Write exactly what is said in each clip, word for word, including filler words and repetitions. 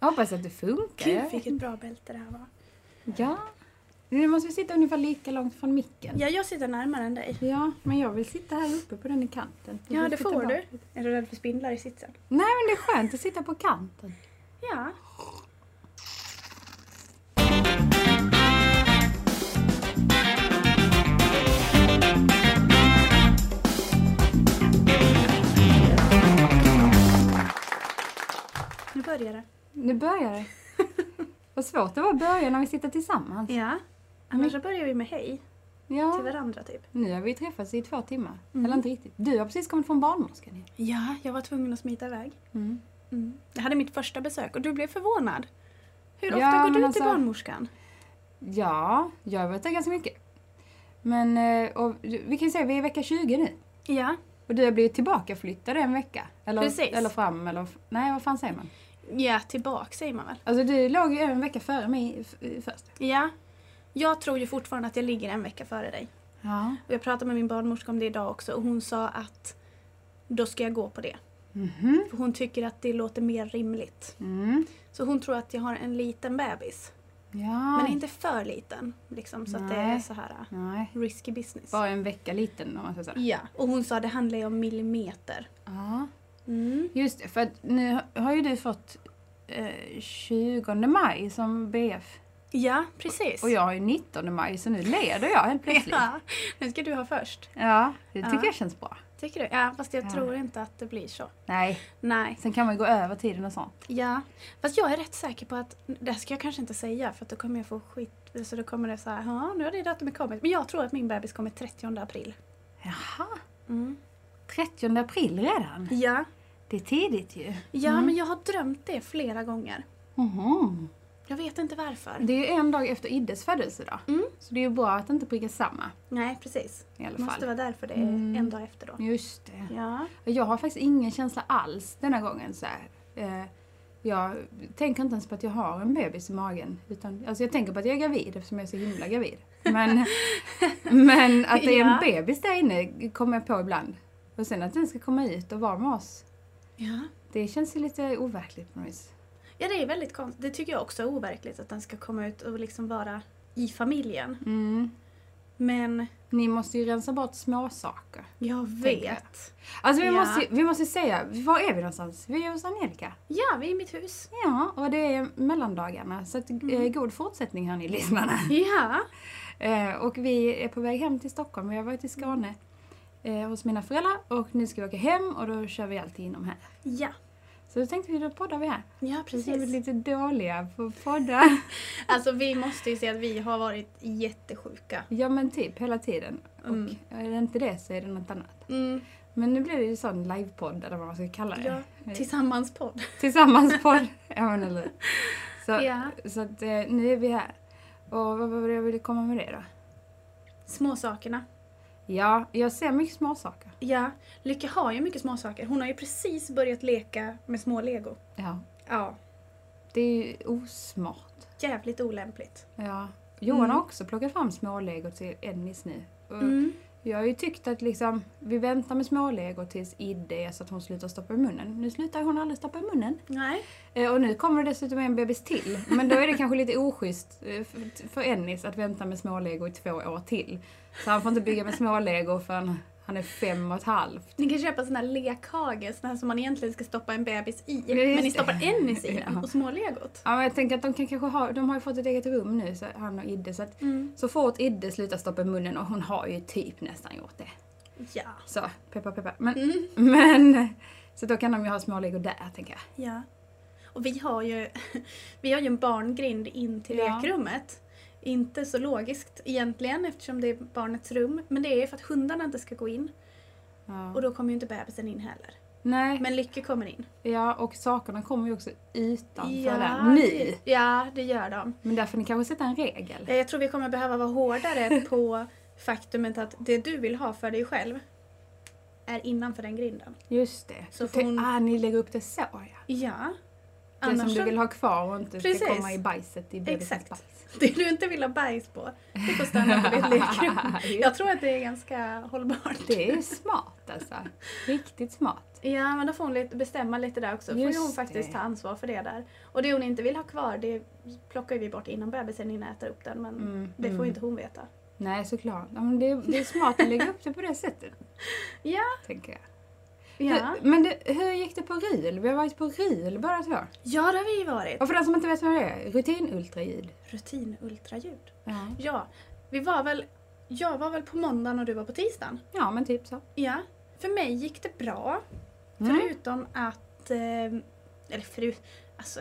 Jag hoppas att det funkar. Gud, fick ett bra bälte det här var. Ja. Nu måste vi sitta ungefär lika långt från micken. Ja, jag sitter närmare än dig. Ja, men jag vill sitta här uppe på den i kanten. Jag ja, det får bak. Du. Är du rädd för spindlar i sitsen? Nej, men det är skönt att sitta på kanten. Ja. Nu börjar det. Nu börjar det. Vad svårt det var att börja när vi sitter tillsammans. Ja. Annars så börjar vi med hej. Ja. Till varandra typ. Nu har vi träffats i två timmar. Mm. Eller inte riktigt. Du har precis kommit från barnmorskan. Ja, jag var tvungen att smita iväg. Mm. Mm. Jag hade mitt första besök och du blev förvånad. Hur ofta ja, går du alltså, till barnmorskan? Ja, jag har varit där ganska mycket. Men och, vi kan säga att vi är i vecka tjugo nu. Ja. Och du har blivit tillbakaflyttad en vecka. Eller, precis. Eller fram, eller... Nej, vad fan säger man? Ja, tillbaka säger man väl. Alltså du låg ju en vecka före mig först. Ja, jag tror ju fortfarande att jag ligger en vecka före dig. Ja. Och jag pratade med min barnmorska om det idag också. Och hon sa att då ska jag gå på det. Mm-hmm. För hon tycker att det låter mer rimligt. Mm. Så hon tror att jag har en liten bebis. Ja. Men inte för liten. Liksom, så att det är så här nej. Risky business. Bara en vecka liten om man ska säga. Ja, och hon sa att det handlar ju om millimeter. Ja. Mm. Just det, för att nu har ju du fått eh, tjugonde maj som B F. Ja, precis. Och jag har ju nittonde maj så nu leder jag helt plötsligt. Ja, nu ska du ha först. Ja, det tycker ja. Jag känns bra. Tycker du? Ja, fast jag ja. Tror inte att det blir så. Nej. Nej. Sen kan man ju gå över tiden och sånt. Ja, fast jag är rätt säker på att, det ska jag kanske inte säga för att då kommer jag få skit. Så då kommer det så här, ja nu har det datumet kommit. Men jag tror att min bebis kommer trettionde april. Jaha. Mm. trettionde april redan? Ja. Det är tidigt ju. Ja, mm. men jag har drömt det flera gånger. Mm. Jag vet inte varför. Det är ju en dag efter Iddes födelse då. Mm. Så det är ju bra att inte pricka samma. Nej, precis. I alla fall. Måste vara därför det är mm. en dag efter då. Just det. Ja. Jag har faktiskt ingen känsla alls den här gången. Så här. Jag tänker inte ens på att jag har en bebis i magen. Utan, alltså jag tänker på att jag är gravid eftersom jag är så himla gravid. Men, men att det är en bebis där inne kommer jag på ibland. Och sen att den ska komma ut och vara med oss. Ja. Det känns ju lite overkligt på något vis. Ja, det är väldigt konstigt. Det tycker jag också är overkligt att den ska komma ut och liksom vara i familjen. Mm. Men ni måste ju rensa bort små saker. Jag vet. Jag. Alltså vi, ja. måste, vi måste säga, var är vi någonstans? Vi är hos Angelica. Ja, vi är i mitt hus. Ja, och det är mellandagarna. Så att, mm. eh, god fortsättning hörni, lyssnarna. Ja. eh, och vi är på väg hem till Stockholm. Vi har varit i Skåne. Hos mina föräldrar och nu ska vi åka hem och då kör vi alltid inom här. Ja. Så då tänkte vi, då poddar vi här. Ja, precis. Så är vi lite dåliga på podda. Alltså vi måste ju se att vi har varit jättesjuka. Ja men typ, hela tiden. Mm. Och är det inte det så är det något annat. Mm. Men nu blir det ju sån livepodd eller vad man ska kalla det. Ja, tillsammanspodd. Tillsammanspodd, ja men eller. Så, ja. Så att nu är vi här. Och vad var det jag ville komma med det då? Småsakerna. Ja, jag ser mycket småsaker. Ja, Lycka har ju mycket småsaker. Hon har ju precis börjat leka med små lego. Ja. Ja. Det är ju osmart. Jävligt olämpligt. Ja. Johan mm. har också plockat fram små lego till Ennis nu. Mm. Jag har ju tyckt att liksom, vi väntar med små lego tills Idde är så att hon slutar stoppa i munnen. Nu slutar hon aldrig stoppa i munnen. Nej. Och nu kommer det dessutom en bebis till. Men då är det kanske lite oschysst för Ennis att vänta med små lego i två år till. Så han får inte bygga med små lego förrän han är fem och ett halvt. Ni kan köpa sådana här lekhage, sådana här som man egentligen ska stoppa en bebis i. Men ni stoppar Ennis i den och små legot. Ja, men jag tänker att de kan kanske ha, de har ju fått ett eget rum nu, så han och Idde. Så, att mm. så fort Idde slutar stoppa i munnen, och hon har ju typ nästan gjort det. Ja. Så, peppa, peppa. Men, mm. men så då kan de ju ha små lego där, tänker jag. Ja. Och vi har ju, vi har ju en barngrind in till ja. Lekrummet. Inte så logiskt egentligen eftersom det är barnets rum. Men det är för att hundarna inte ska gå in. Ja. Och då kommer ju inte bebisen in heller. Nej. Men Lycka kommer in. Ja, och sakerna kommer ju också utanför ja, den nu. Ja, det gör de. Men därför får ni kanske sätta en regel. Jag tror vi kommer behöva vara hårdare på faktumet att det du vill ha för dig själv är innanför den grinden. Just det. Så, så hon... Ah, ni lägger upp det så, ja. Ja. Det annars som du vill ha kvar och inte precis. Ska komma i bajset i bebisens exakt. Bajs. Det du inte vill ha bajs på, det får stanna på ditt lekrum. Jag tror att det är ganska hållbart. Det är smart alltså. Riktigt smart. Ja, men då får hon bestämma lite där också. Får just hon faktiskt det. Ta ansvar för det där. Och det hon inte vill ha kvar, det plockar vi bort innan bebisen innan äter upp den. Men mm, det får mm. inte hon veta. Nej, såklart. Men det, det är smart att lägga upp det på det sättet. Ja. Tänker jag. Ja. Men det, hur gick det på R Y L? Vi har varit på R Y L bara två. Ja, det har vi varit. Och för den som inte vet vad det är, rutinultraljud. Rutinultraljud. Mm. Ja, vi var väl, jag var väl på måndagen och du var på tisdagen. Ja, men typ så. Ja, för mig gick det bra. Mm. Förutom att, eller förut, alltså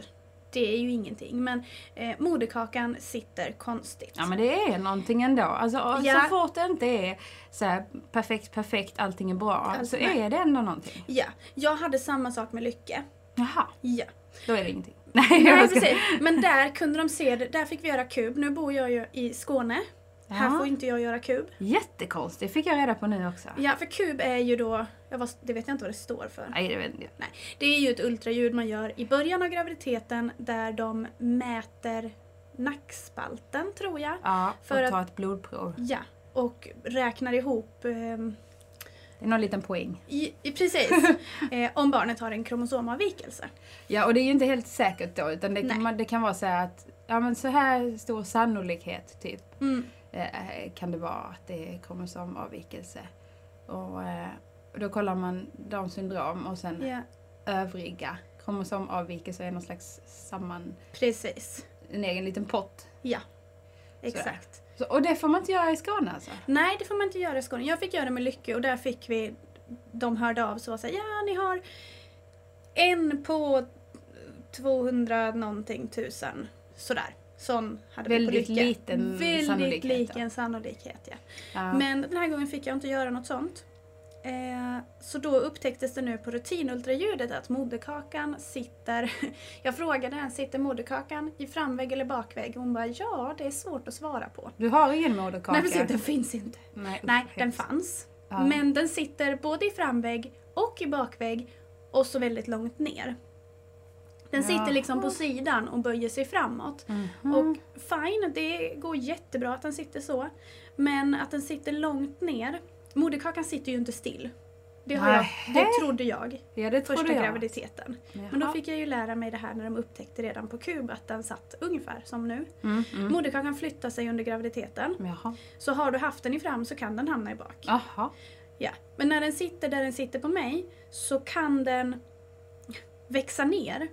det är ju ingenting. Men eh, moderkakan sitter konstigt. Ja, men det är någonting ändå. Alltså, ja. Så fort det inte är så här, perfekt, perfekt, allting är bra. Alltså, så nej. Är det ändå någonting. Ja, jag hade samma sak med Lycke. Jaha. Ja. Då är det ingenting. Nej, nej precis. Men där kunde de se det. Där fick vi göra kub. Nu bor jag ju i Skåne. Ja. Här får inte jag göra kub. Jättekonstigt, det fick jag reda på nu också. Ja, för kub är ju då, jag var, det vet jag inte vad det står för. Nej, det vet jag. Nej, det är ju ett ultraljud man gör i början av graviditeten där de mäter nackspalten tror jag. Ja, och för att ta ett blodprov. Ja, och räknar ihop... Eh, det är någon liten poäng. I, i, precis, eh, om barnet har en kromosomavvikelse. Ja, och det är ju inte helt säkert då, utan det, man, det kan vara så här att, ja men så här stor sannolikhet typ. Mm. Kan det vara att det kommer som avvikelse. Och eh, då kollar man Downs syndrom och sen yeah. övriga kromosomavvikelser är någon slags samman... Precis. En egen liten pott. Ja, exakt. Så, och det får man inte göra i Skåne alltså? Nej, det får man inte göra i Skåne. Jag fick göra det med Lycke och där fick vi... De hörde av så och sa, ja ni har en på tvåhundra någonting tusen. Sådär. Som hade väldigt liten väldigt sannolikhet. Väldigt liten sannolikhet, ja. ja. Men den här gången fick jag inte göra något sånt. Eh, så då upptäcktes det nu på rutinultraljudet att moderkakan sitter... Jag frågade henne, sitter moderkakan i framvägg eller bakvägg? Hon bara, ja, det är svårt att svara på. Du har ingen moderkaka? Nej, precis, den finns inte. Nej, Nej den fanns. Ja. Men den sitter både i framvägg och i bakvägg och så väldigt långt ner. Den sitter ja. Liksom på sidan och böjer sig framåt. Mm-hmm. Och fine, det går jättebra att den sitter så. Men att den sitter långt ner. Moderkakan sitter ju inte still. Det, har jag, det trodde jag. Ja, det trodde första jag. Graviditeten. Jaha. Men då fick jag ju lära mig det här när de upptäckte redan på kub att den satt ungefär som nu. Mm, mm. Moderkakan flyttar sig under graviditeten. Jaha. Så har du haft den i fram så kan den hamna i bak. Jaha. Ja. Men när den sitter där den sitter på mig så kan den växa ner.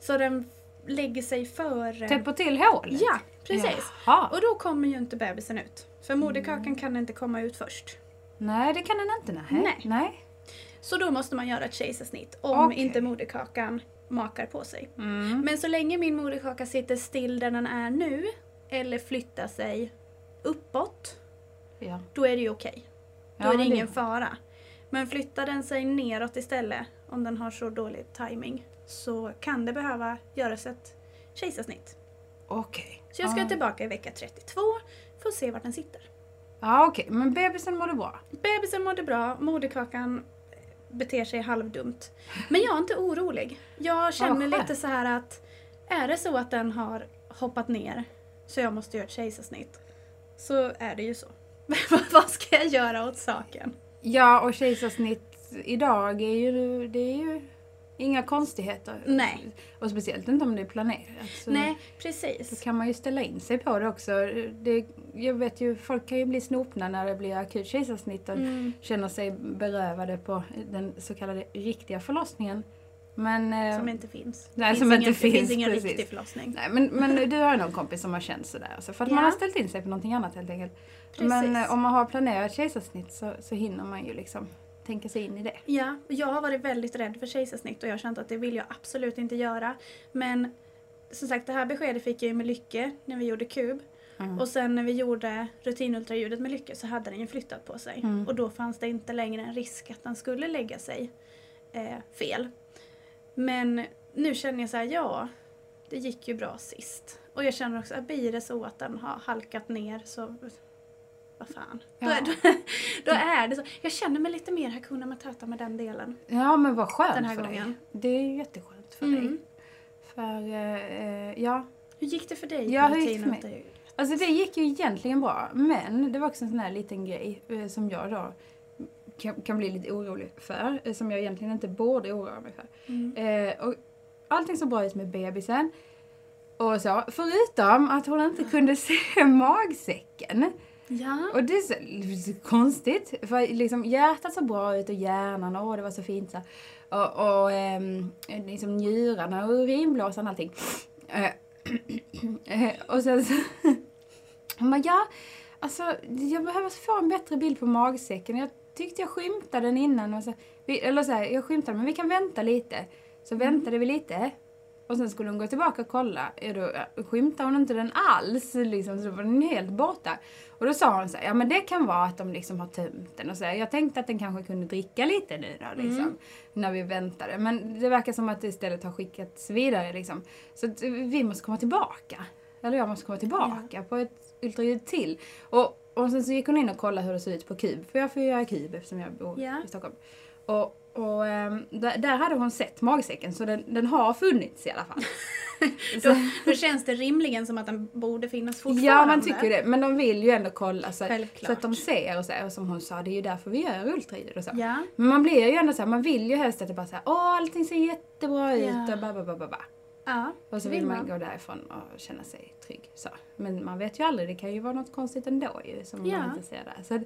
Så den lägger sig för... Täpper till hålet? Ja, precis. Jaha. Och då kommer ju inte bebisen ut. För moderkakan mm. kan inte komma ut först. Nej, det kan den inte. Nej. nej. nej. Så då måste man göra ett kejsarsnitt. Om okay. inte moderkakan makar på sig. Mm. Men så länge min moderkaka sitter still där den är nu. Eller flyttar sig uppåt. Ja. Då är det ju okej. Okay. Då ja, är det ingen det. fara. Men flyttar den sig neråt istället. Om den har så dålig timing. Så kan det behöva göras ett kejsarsnitt. Okej. Okay. Så jag ska ah. tillbaka i vecka trettiotvå för att se vart den sitter. Ja ah, okej, okay. Men bebisen mådde bra? Bebisen mådde bra, moderkakan beter sig halvdumt. Men jag är inte orolig. Jag känner ah, lite så här att är det så att den har hoppat ner så jag måste göra ett kejsarsnitt så är det ju så. Vad ska jag göra åt saken? Ja, och kejsarsnitt idag är ju... Det är ju... Inga konstigheter. Nej. Och speciellt inte om det är planerat. Så nej, precis. Då kan man ju ställa in sig på det också. Det, jag vet ju, folk kan ju bli snopna när det blir akut kejsarsnitt och mm. känner sig berövade på den så kallade riktiga förlossningen. Men, som inte finns. Nej, finns som ingen, inte finns. Det finns ingen precis. Riktig förlossning. Nej, men, men du har någon kompis som har känt sådär. Så för att ja. Man har ställt in sig på någonting annat helt enkelt. Precis. Men om man har planerat kejsarsnitt så, så hinner man ju liksom... tänka sig in i det. Ja, jag har varit väldigt rädd för kejsarsnitt och jag har känt att det vill jag absolut inte göra. Men som sagt, det här beskedet fick jag ju med Lycke när vi gjorde kub. Mm. Och sen när vi gjorde rutinultraljudet med Lycke så hade den ju flyttat på sig. Mm. Och då fanns det inte längre en risk att den skulle lägga sig eh, fel. Men nu känner jag så här, ja, det gick ju bra sist. Och jag känner också att blir det så att den har halkat ner så... Vad fan. Ja. Då, är, då, då är det så. Jag känner mig lite mer här kunna man täta med den delen. Ja, men vad skönt den här för gången. Dig. Det är jätteskönt för mm. dig. För, eh, ja. Hur gick det för dig? Ja, hur gick det för mig? Alltså det gick ju egentligen bra. Men det var också en sån här liten grej eh, som jag då kan, kan bli lite orolig för. Eh, som jag egentligen inte borde oroa mig för. Mm. Eh, och allting så bra ut med bebisen. Och så, förutom att hon inte kunde se magsäcken. Ja. Och det är så, så konstigt. För liksom hjärtat så bra ut och hjärnan, åh det var så fint så. Och, och ähm, liksom njurarna och urinblåsan och allting. Äh, äh, och sen så, hon bara, ja, alltså jag behöver få en bättre bild på magsäcken. Jag tyckte jag skymtade den innan. Och så, vi, eller så här, jag skymtade men vi kan vänta lite. Så mm. väntade vi lite. Och sen skulle hon gå tillbaka och kolla. Då skymtade hon inte den alls. Liksom, så då var den helt borta. Och då sa hon så här, ja men det kan vara att de liksom har tömt den. Och så här, jag tänkte att den kanske kunde dricka lite nu då, liksom. Mm. När vi väntade. Men det verkar som att det istället har skickats vidare liksom. Så att vi måste komma tillbaka. Eller jag måste komma tillbaka ja. På ett ultraljud till. Och, och sen så gick hon in och kollade hur det såg ut på kub. För jag får göra kub eftersom jag bor ja. I Stockholm. Och... Och äm, där, där hade hon sett magsäcken. Så den, den har funnits i alla fall. Då, då känns det rimligen som att den borde finnas fortfarande. Ja, man tycker det. Men de vill ju ändå kolla så, så att de ser. Och, så, och som hon sa, det är ju därför vi gör ultraljud och så. Ja. Men man blir ju ändå så här, man vill ju helst att det bara så här, åh, allting ser jättebra ut. Ja. Och, ba, ba, ba, ba. Ja, och så vill, vill man, man gå därifrån och känna sig trygg. Så. Men man vet ju aldrig, det kan ju vara något konstigt ändå ju, som ja. Man inte ser där. Så,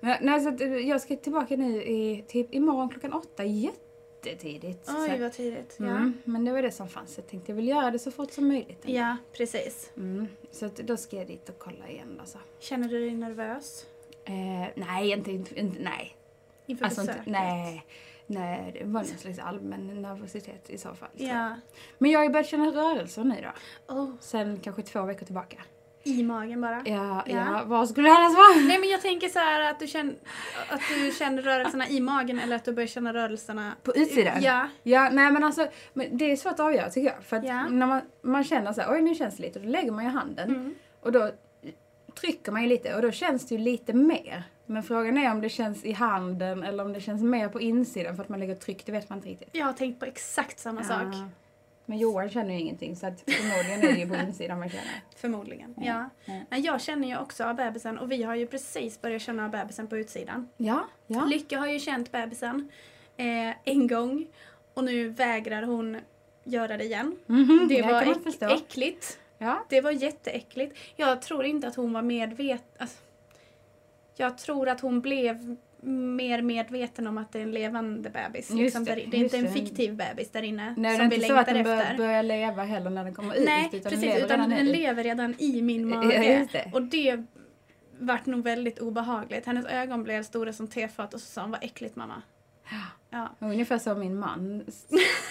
nej, så att jag ska tillbaka nu i, typ, imorgon klockan åtta, jättetidigt. Oj, så, vad tidigt. Mm, ja. Men det var det som fanns, jag tänkte jag vill göra det så fort som möjligt. Ändå. Ja, precis. Mm, så att, då ska jag dit och kolla igen. Alltså. Känner du dig nervös? Eh, nej, inte, inte nej. Inför alltså, besöket? Inte, nej. Nej, det var någon slags allmän nervositet i så fall. Så. Ja. Men jag har ju börjat känna rörelser nu då. Oh. Sen kanske två veckor tillbaka. I magen bara? Ja, ja. Ja. Vad skulle det annars vara? Nej, men jag tänker så här att du känner, att du känner rörelserna i magen eller att du börjar känna rörelserna... På utsidan? Ja. Ja, nej men alltså, men det är svårt att avgöra tycker jag. För att ja. När man, man känner så här, oj nu känns det lite, och då lägger man ju handen. Mm. Och då trycker man ju lite och då känns det ju lite mer. Men frågan är om det känns i handen eller om det känns mer på insidan för att man lägger tryck, det vet man inte riktigt. Jag har tänkt på exakt samma ja. Sak. Men Johan känner ju ingenting så att förmodligen är det ju på insidan man känner. Förmodligen, ja. Ja. Ja. Jag känner ju också av bebisen och vi har ju precis börjat känna av bebisen på utsidan. Ja, ja. Lycka har ju känt bebisen eh, en gång och nu vägrar hon göra det igen. Mm-hmm. Det, det var äck- äckligt. Ja. Det var jätteäckligt. Jag tror inte att hon var medveten... Alltså, jag tror att hon blev mer medveten om att det är en levande bebis. Just liksom, det, där, det är inte en fiktiv bebis där inne. Nej, som vi längtar efter. Nej, det är inte så att den bör, börjar leva heller när den kommer ut. Nej, utan precis. Den lever utan den lever redan i min mage. Ja, just det. Och det vart nog väldigt obehagligt. Hennes ögon blev stora som tefat och så sa hon, vad äckligt mamma. Ja. Ungefär som min man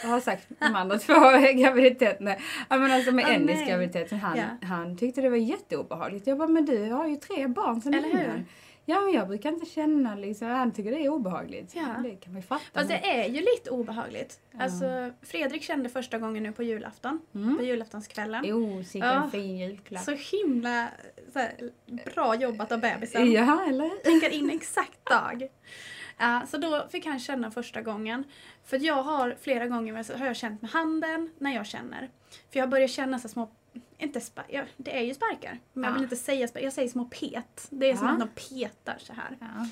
har sagt man att få graviditet. Nej. Men alltså med oh, Ennis graviditet. Han, yeah. han tyckte det var jätteobehagligt. Jag bara, men du har ju tre barn som eller hur? Är. Ja, men jag brukar inte känna liksom, han tycker det är obehagligt. Ja. Det kan man ju fatta. Fast det är ju lite obehagligt. Ja. Alltså, Fredrik kände första gången nu på julafton. Mm. På julaftonskvällen. Jo, så en fin julklapp. Så himla så här, bra jobbat av bebisen. Ja, eller? Tänker in exakt dag. Uh, så då fick han känna första gången. För jag har flera gånger har jag känt med handen när jag känner. För jag börjar känna så små, inte spark, ja, det är ju sparkar. Men ja. Jag vill inte säga sparkar, jag säger små pet. Det är ja. Som att de petar så här. Ja.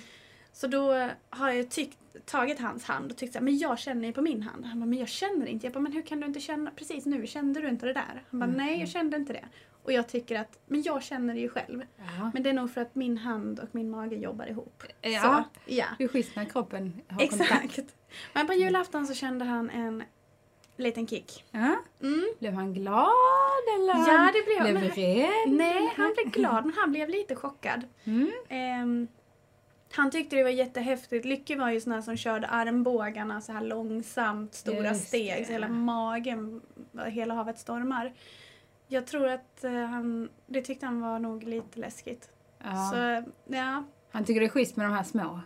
Så då har jag tyckt, tagit hans hand och tyckt så här, men jag känner ju på min hand. Han bara, men jag känner inte. Jag bara, men hur kan du inte känna precis nu? Kände du inte det där? Han bara, mm. nej jag kände inte det. Och jag tycker att, men jag känner det ju själv. Ja. Men det är nog för att min hand och min mage jobbar ihop. Ja, så, ja. Det är schysst när kroppen har exakt. Kontakt. Men på julafton så kände han en liten kick. Ja. Mm. Blev han glad eller? Ja, det blev, blev han. Red? Nej, han blev glad men han blev lite chockad. Mm. Um, han tyckte det var jättehäftigt. Lycka var ju sån här som körde armbågarna så här långsamt, stora just steg. Det. Så hela magen, hela havet stormar. Jag tror att han, det tyckte han var nog lite läskigt. Ja. Så, ja. Han tycker det är schysst med de här små.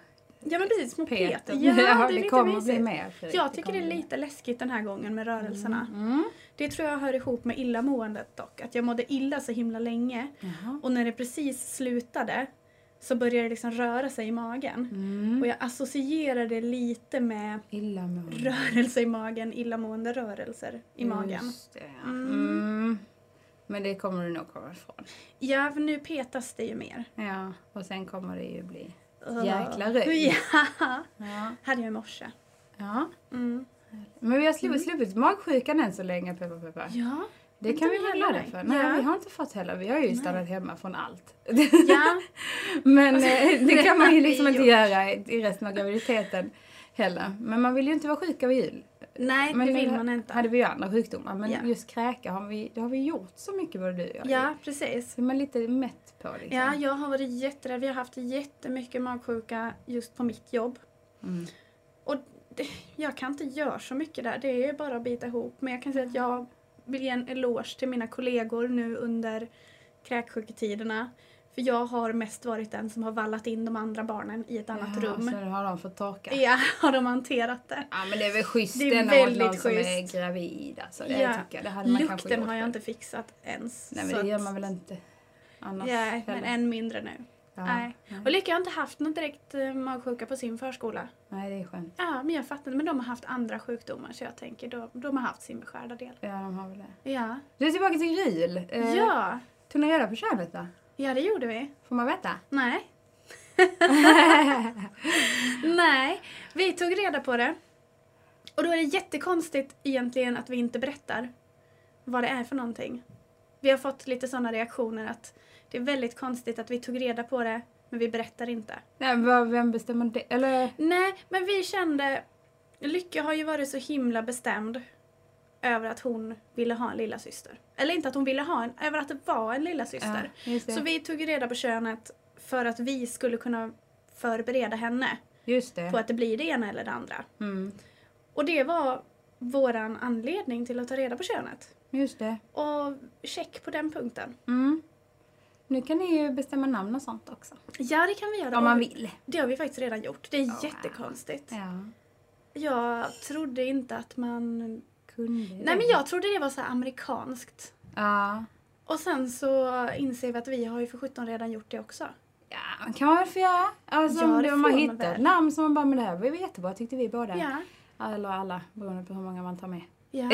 Ja, men precis, små peter. peter. Ja, ja, det, det kommer att bli med. Jag tycker det, det är lite läskigt den här gången med rörelserna. Mm. Mm. Det tror jag hör ihop med illamåendet dock. Att jag mådde illa så himla länge. Mm. Och när det precis slutade så börjar det liksom röra sig i magen. Mm. Och jag associerar det lite med rörelse i magen, illamående rörelser i Just magen. Det. Mm. Mm. Men det kommer du nog komma ifrån. Ja, för nu petas det ju mer. Ja, och sen kommer det ju bli oh. jäkla röj. Ja, ja. Hade jag i morse. Ja. Mm. Men vi har sluppit, sluppit magsjukan än så länge, Peppa Peppa. Ja. Det kan vi hälla det för. Nej, ja. Vi har inte fått heller. Vi har ju stannat Nej. hemma från allt. Ja. Men eh, det kan man ju liksom inte göra i resten av graviditeten heller. Men man vill ju inte vara sjuk över jul. Nej, men det vill man inte. Hade vi ju andra sjukdomar. Men ja. just kräka har vi, det har vi gjort så mycket vad du gör. Ja, precis. Är man lite mätt på liksom. Ja, jag har varit jätterädd. Vi har haft jättemycket magsjuka just på mitt jobb. Mm. Och det, jag kan inte göra så mycket där. Det är ju bara att bita ihop. Men jag kan säga att jag... vill ge en eloge till mina kollegor nu under kräksjuketiderna. För jag har mest varit den som har vallat in de andra barnen i ett Jaha, annat rum. Så har de fått torka. Ja, har de hanterat det. Ja, men det är väl schysst det är väldigt någon schysst. Som är gravid. Alltså, det ja. tycker jag. Det hade man Lukten kanske gjort har jag för. inte fixat ens. Nej, men det gör man väl inte annars. Ja, heller. Men än mindre nu. Ja. Nej. Och Lycka har inte haft någon direkt magsjuka på sin förskola. Nej, det är skönt. Ja, men jag fattar. Men de har haft andra sjukdomar, så jag tänker de, de har haft sin beskärda del. Ja, de har väl det. Ja. Du är tillbaka till jul. Eh, ja. Tog ni reda på könet då? Ja, det gjorde vi. Får man veta? Nej. Nej, vi tog reda på det. Och då är det jättekonstigt egentligen att vi inte berättar vad det är för någonting. Vi har fått lite sådana reaktioner att... det är väldigt konstigt att vi tog reda på det, men vi berättar inte. Nej, vem bestämmer det? Eller? Nej, men vi kände... Lycka har ju varit så himla bestämd över att hon ville ha en lilla syster. Eller inte att hon ville ha en, över att det var en lilla syster. Ja, så vi tog reda på könet för att vi skulle kunna förbereda henne. Just det. På att det blir det ena eller det andra. Mm. Och det var våran anledning till att ta reda på könet. Just det. Och check på den punkten. Mm. Nu kan ni ju bestämma namn och sånt också. Ja, det kan vi göra. Om man vill. Det har vi faktiskt redan gjort. Det är oh, jättekonstigt. Ja. Jag trodde inte att man kunde. Nej, men jag trodde det var så här amerikanskt. Ja. Och sen så inser vi att vi har ju för sjutton redan gjort det också. Ja, kan man väl få göra. Alltså, ja, det om man hittar ett namn som man bara, men det här var ju jättebra, tyckte vi båda. Ja. Eller alla, beroende på hur många man tar med. Ja.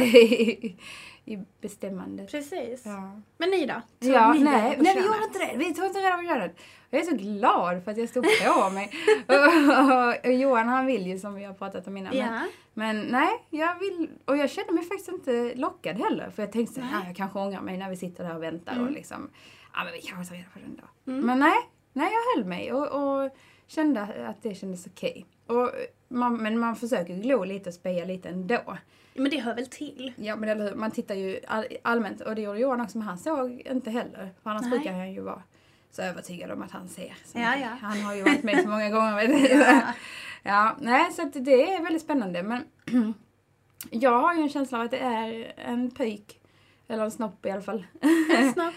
I bestämmande. Precis. Ja. Men ni då? Tog ja, ni nej, nej vi gjorde inte det. Vi tog inte reda på könet. Jag är så glad för att jag stod på mig. och, och Johan han vill ju som vi har pratat om innan. Ja. Men, men nej, jag vill. Och jag kände mig faktiskt inte lockad heller. För jag tänkte så här, jag kanske ångrar mig när vi sitter där och väntar. Mm. Och liksom, ja men vi kanske tar reda på den då. Mm. Men nej, nej jag höll mig. Och, och kände att det kändes okej. Och man, men man försöker glo lite och speja lite ändå. Men det hör väl till. Ja, men eller hur? Man tittar ju all, allmänt. Och det gjorde Johan också, men han såg inte heller. För annars Nej. brukar han ju vara så övertygad om att han ser. Ja, ja. Han har ju varit med så många gånger. Vet du? Ja. Ja, nej, så att det är väldigt spännande. Men jag har ju en känsla av att det är en pöjk. Eller en snopp i alla fall. En snopp.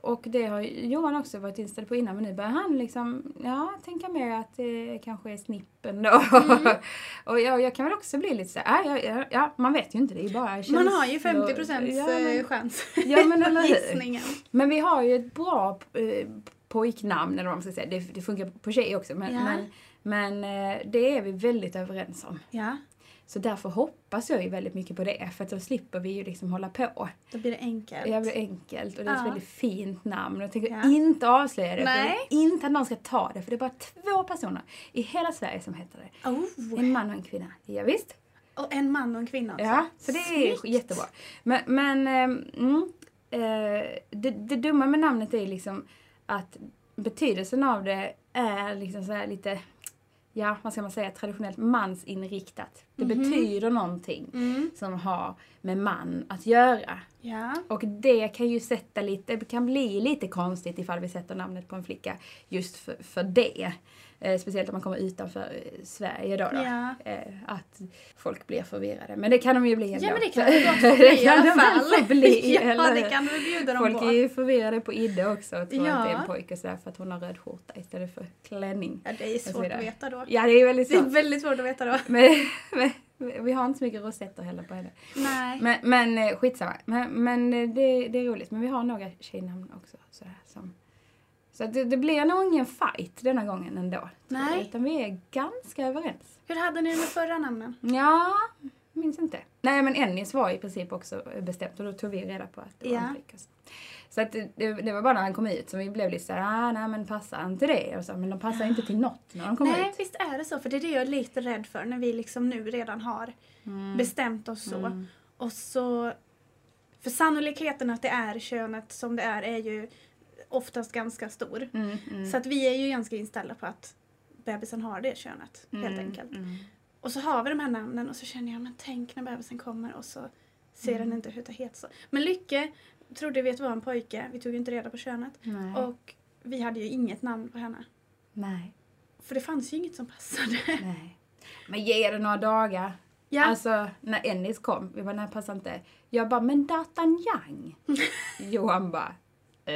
Och det har Johan också varit inställd på innan. Men nu börjar han liksom, ja, tänka mer att det kanske är snippen då. Mm. och jag, jag kan väl också bli lite så här, ja, ja, man vet ju inte, det är bara känslor. Man har ju femtio procent ja, men, chans. Ja, men eller hur. Men vi har ju ett bra eh, pojknamn, eller vad man ska säga. Det, det funkar på tjej också. Men, ja. men, men det är vi väldigt överens om. Ja. Så därför hoppas jag ju väldigt mycket på det. För att då slipper vi ju liksom hålla på. Då blir det enkelt. Ja, det blir enkelt. Och det är ja. ett väldigt fint namn. Och jag tänker ja. inte avslöja det. Nej. För inte att någon ska ta det. För det är bara två personer i hela Sverige som heter det. Oh. En man och en kvinna. Ja, visst. Och en man och en kvinna också. Ja, så det är Snyggt. jättebra. Men, men mm, det, det dumma med namnet är liksom att betydelsen av det är liksom så här lite... ja, vad ska man säga, traditionellt mansinriktat. Det mm-hmm. betyder någonting mm. som har med man att göra. Ja. Och det kan ju sätta lite, det kan bli lite konstigt ifall vi sätter namnet på en flicka just för, för det. Eh, speciellt om man kommer utanför Sverige då. då. Ja. Eh, att folk blir förvirrade. Men det kan de ju bli ändå. Ja, men det kan de också bli i alla fall. Bli, ja, det kan de bjuda dem folk på. Folk är ju förvirrade på Idde också. Att hon ja. inte är en pojke sådär för att hon har röd skjorta istället för klänning. Ja, det är svårt att veta då. Ja, det är väldigt svårt. Det är väldigt svårt att veta då. Men, men, vi har inte så mycket rosetter heller på henne. Nej. Men, men skitsamma. Men, men det, det är roligt. Men vi har några tjejnamn också sådär som... Så det, det blev nog ingen fight denna gången ändå. Nej. Jag, utan vi är ganska överens. Hur hade ni med förra namnen? Ja, minns inte. Nej, men Ennis var i princip också bestämt. Och då tog vi reda på att det ja. var en flicka. Så att det, det, det var bara när han kom ut som vi blev lite så här, ah, nej men passar inte det. Och så, men de passar inte till något när de kommer ut. Nej, visst är det så. För det är det jag är lite rädd för. När vi liksom nu redan har mm. bestämt oss så. Mm. Och så... För sannolikheten att det är könet som det är är ju oftast ganska stor. Mm, mm. Så att vi är ju ganska inställda på att bebisen har det könet, mm, helt enkelt. Mm. Och så har vi de här namnen och så känner jag, men tänk när bebisen kommer och så ser mm. den inte hur det heter så. Men Lycke trodde vi att det var en pojke, vi tog ju inte reda på könet. Nej. Och vi hade ju inget namn på henne. Nej. För det fanns ju inget som passade. Nej. Men ge det några dagar. Ja. Alltså när Ennis kom, vi var nej passar inte. Jag bara, men Datan Yang. Johan bara, eh.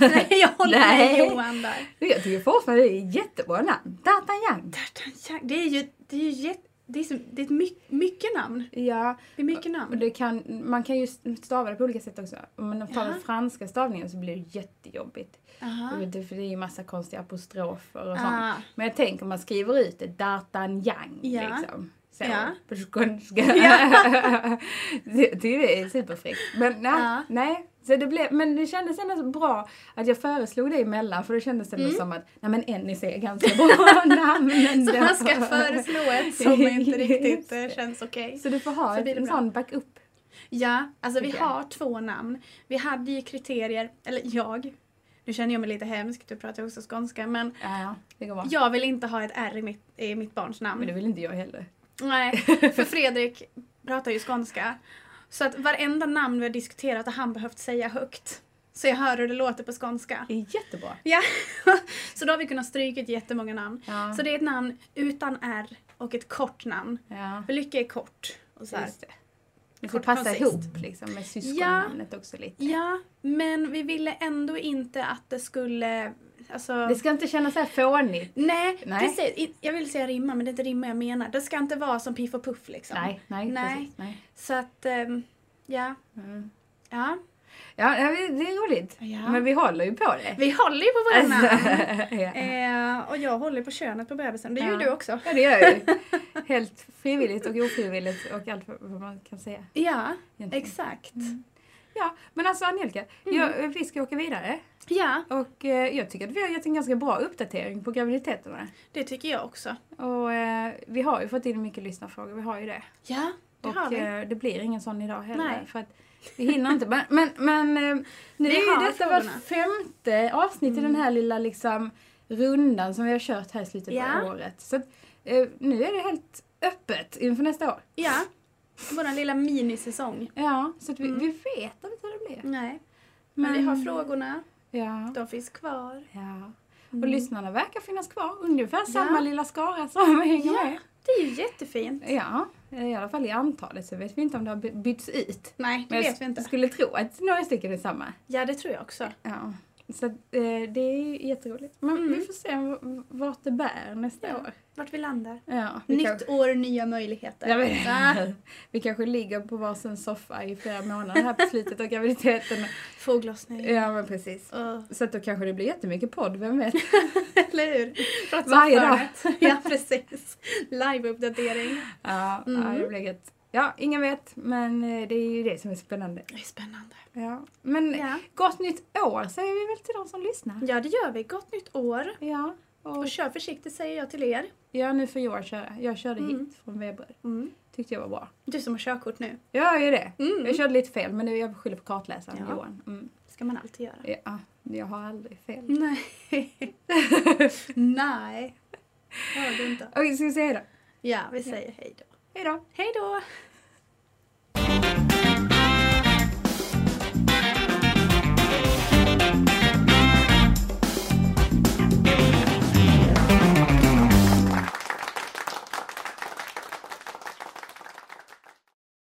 Nej, jag håller nej. med Johan där. Jag tycker fortfarande det är jättebra namn. Datan Yang. Datan Yang, det är ju, det är ju jätte, det är, som, det är ett my, mycket namn. Ja. Det är mycket namn. Och det kan, man kan ju stava det på olika sätt också. Om man tar den franska stavningen så blir det jättejobbigt. Uh-huh. För det är ju massa konstiga apostrofer och sånt. Uh-huh. Men jag tänker om man skriver ut det, Datan Yang ja. liksom. Så, ja. På skånska. Ja. det, det är superfrikt. Men, nej, ja. nej. Så det blev, men det kändes ändå bra att jag föreslog det emellan. För det kändes det mm. som att, nej men Ennis är ganska bra namn. Så man ska föreslå ett som inte riktigt känns okej. Okay. Så du får ha så en sån backup. Ja, alltså vi okay. har två namn. Vi hade ju kriterier, eller jag. Nu känner jag mig lite hemskt, du pratar också skånska. Men ja, det går bra. Jag vill inte ha ett R i mitt, i mitt barns namn. Men det vill inte jag heller. Nej, för Fredrik pratar ju skånska. Så att varenda namn vi har diskuterat har han behövt säga högt. Så jag hör hur det låter på skånska. Det är jättebra. Ja, så då har vi kunnat stryka jättemånga namn. Ja. Så det är ett namn utan R och ett kort namn. Ja. För Lycka är kort. Och så här. Just det. Det får passa ihop liksom, med syskonnamnet ja. också lite. Ja, men vi ville ändå inte att det skulle... Alltså, det ska inte kännas så här fånigt. Nej, nej. Precis. Jag vill säga rimma, men det är inte rimma jag menar. Det ska inte vara som Piff och Puff liksom. Nej, nej, nej. Precis, nej. Så att, um, ja. Mm. Ja. Ja, det är roligt. Ja. Men vi håller ju på det. Vi håller ju på våra namn. eh, och jag håller på könet på bebisen. Det ja. gör du också. Ja, det gör jag ju. Helt frivilligt och ofrivilligt och allt vad man kan säga. Ja, egentligen. Exakt. Mm. Ja, men alltså Angelica, mm. jag, vi ska åka vidare. Ja. Och eh, jag tycker att vi har gett en ganska bra uppdatering på graviditeterna. Det tycker jag också. Och eh, vi har ju fått in mycket lyssnarfrågor, vi har ju det. Ja, det och, har vi. Och eh, det blir ingen sån idag heller. Nej. För att vi hinner inte. Men, men, men eh, nu vi är ju detta vårt femte avsnitt mm. i den här lilla liksom, rundan som vi har kört här i slutet ja. av året. Så att, eh, nu är det helt öppet inför nästa år. Ja. Vår lilla minisäsong. Ja, så att vi, mm. vi vet inte hur det blir. Nej, men, men vi har frågorna. Ja. De finns kvar. Ja. Mm. Och lyssnarna verkar finnas kvar. Ungefär ja. samma lilla skara som hänger ja. med. Det är ju jättefint. Ja, i alla fall i antalet så vet vi inte om det har bytts ut. Nej, det men vet vi inte. Jag skulle tro att några stycken är samma. Ja, det tror jag också. Ja. Så eh, det är jätteroligt. Men mm. vi får se vart det bär nästa ja. år. Vart vi landar. Ja, vi Nytt kanske... år, nya möjligheter. Ja, men, ja. Vi kanske ligger på varsin soffa i flera månader här på slutet av graviditeten. Fåglossning. Ja, men precis. Oh. Så att då kanske det blir jättemycket podd, vem vet. Eller hur? Trots varje dag. Ja, precis. Live-uppdatering. Ja, mm. ja, det blir gött. Ja, ingen vet, men det är ju det som är spännande. Det är spännande. Ja. Men ja. gott nytt år säger vi väl till de som lyssnar. Ja, det gör vi. Gott nytt år. Ja. Och, och kör försiktigt säger jag till er. Ja, nu får jag köra. Jag körde mm. hit från Weber. Mm. Tyckte jag var bra. Du som har körkort nu. Ja, jag gör det. Mm. Jag körde lite fel, men nu är jag skyller på kartläsaren ja. Johan. Mm. Det ska man alltid göra. Ja, jag har aldrig fel. Nej. Nej. Det har du inte. Okej, ska vi säga hej då? Ja, vi säger ja. hej då. Hej då. Hej då.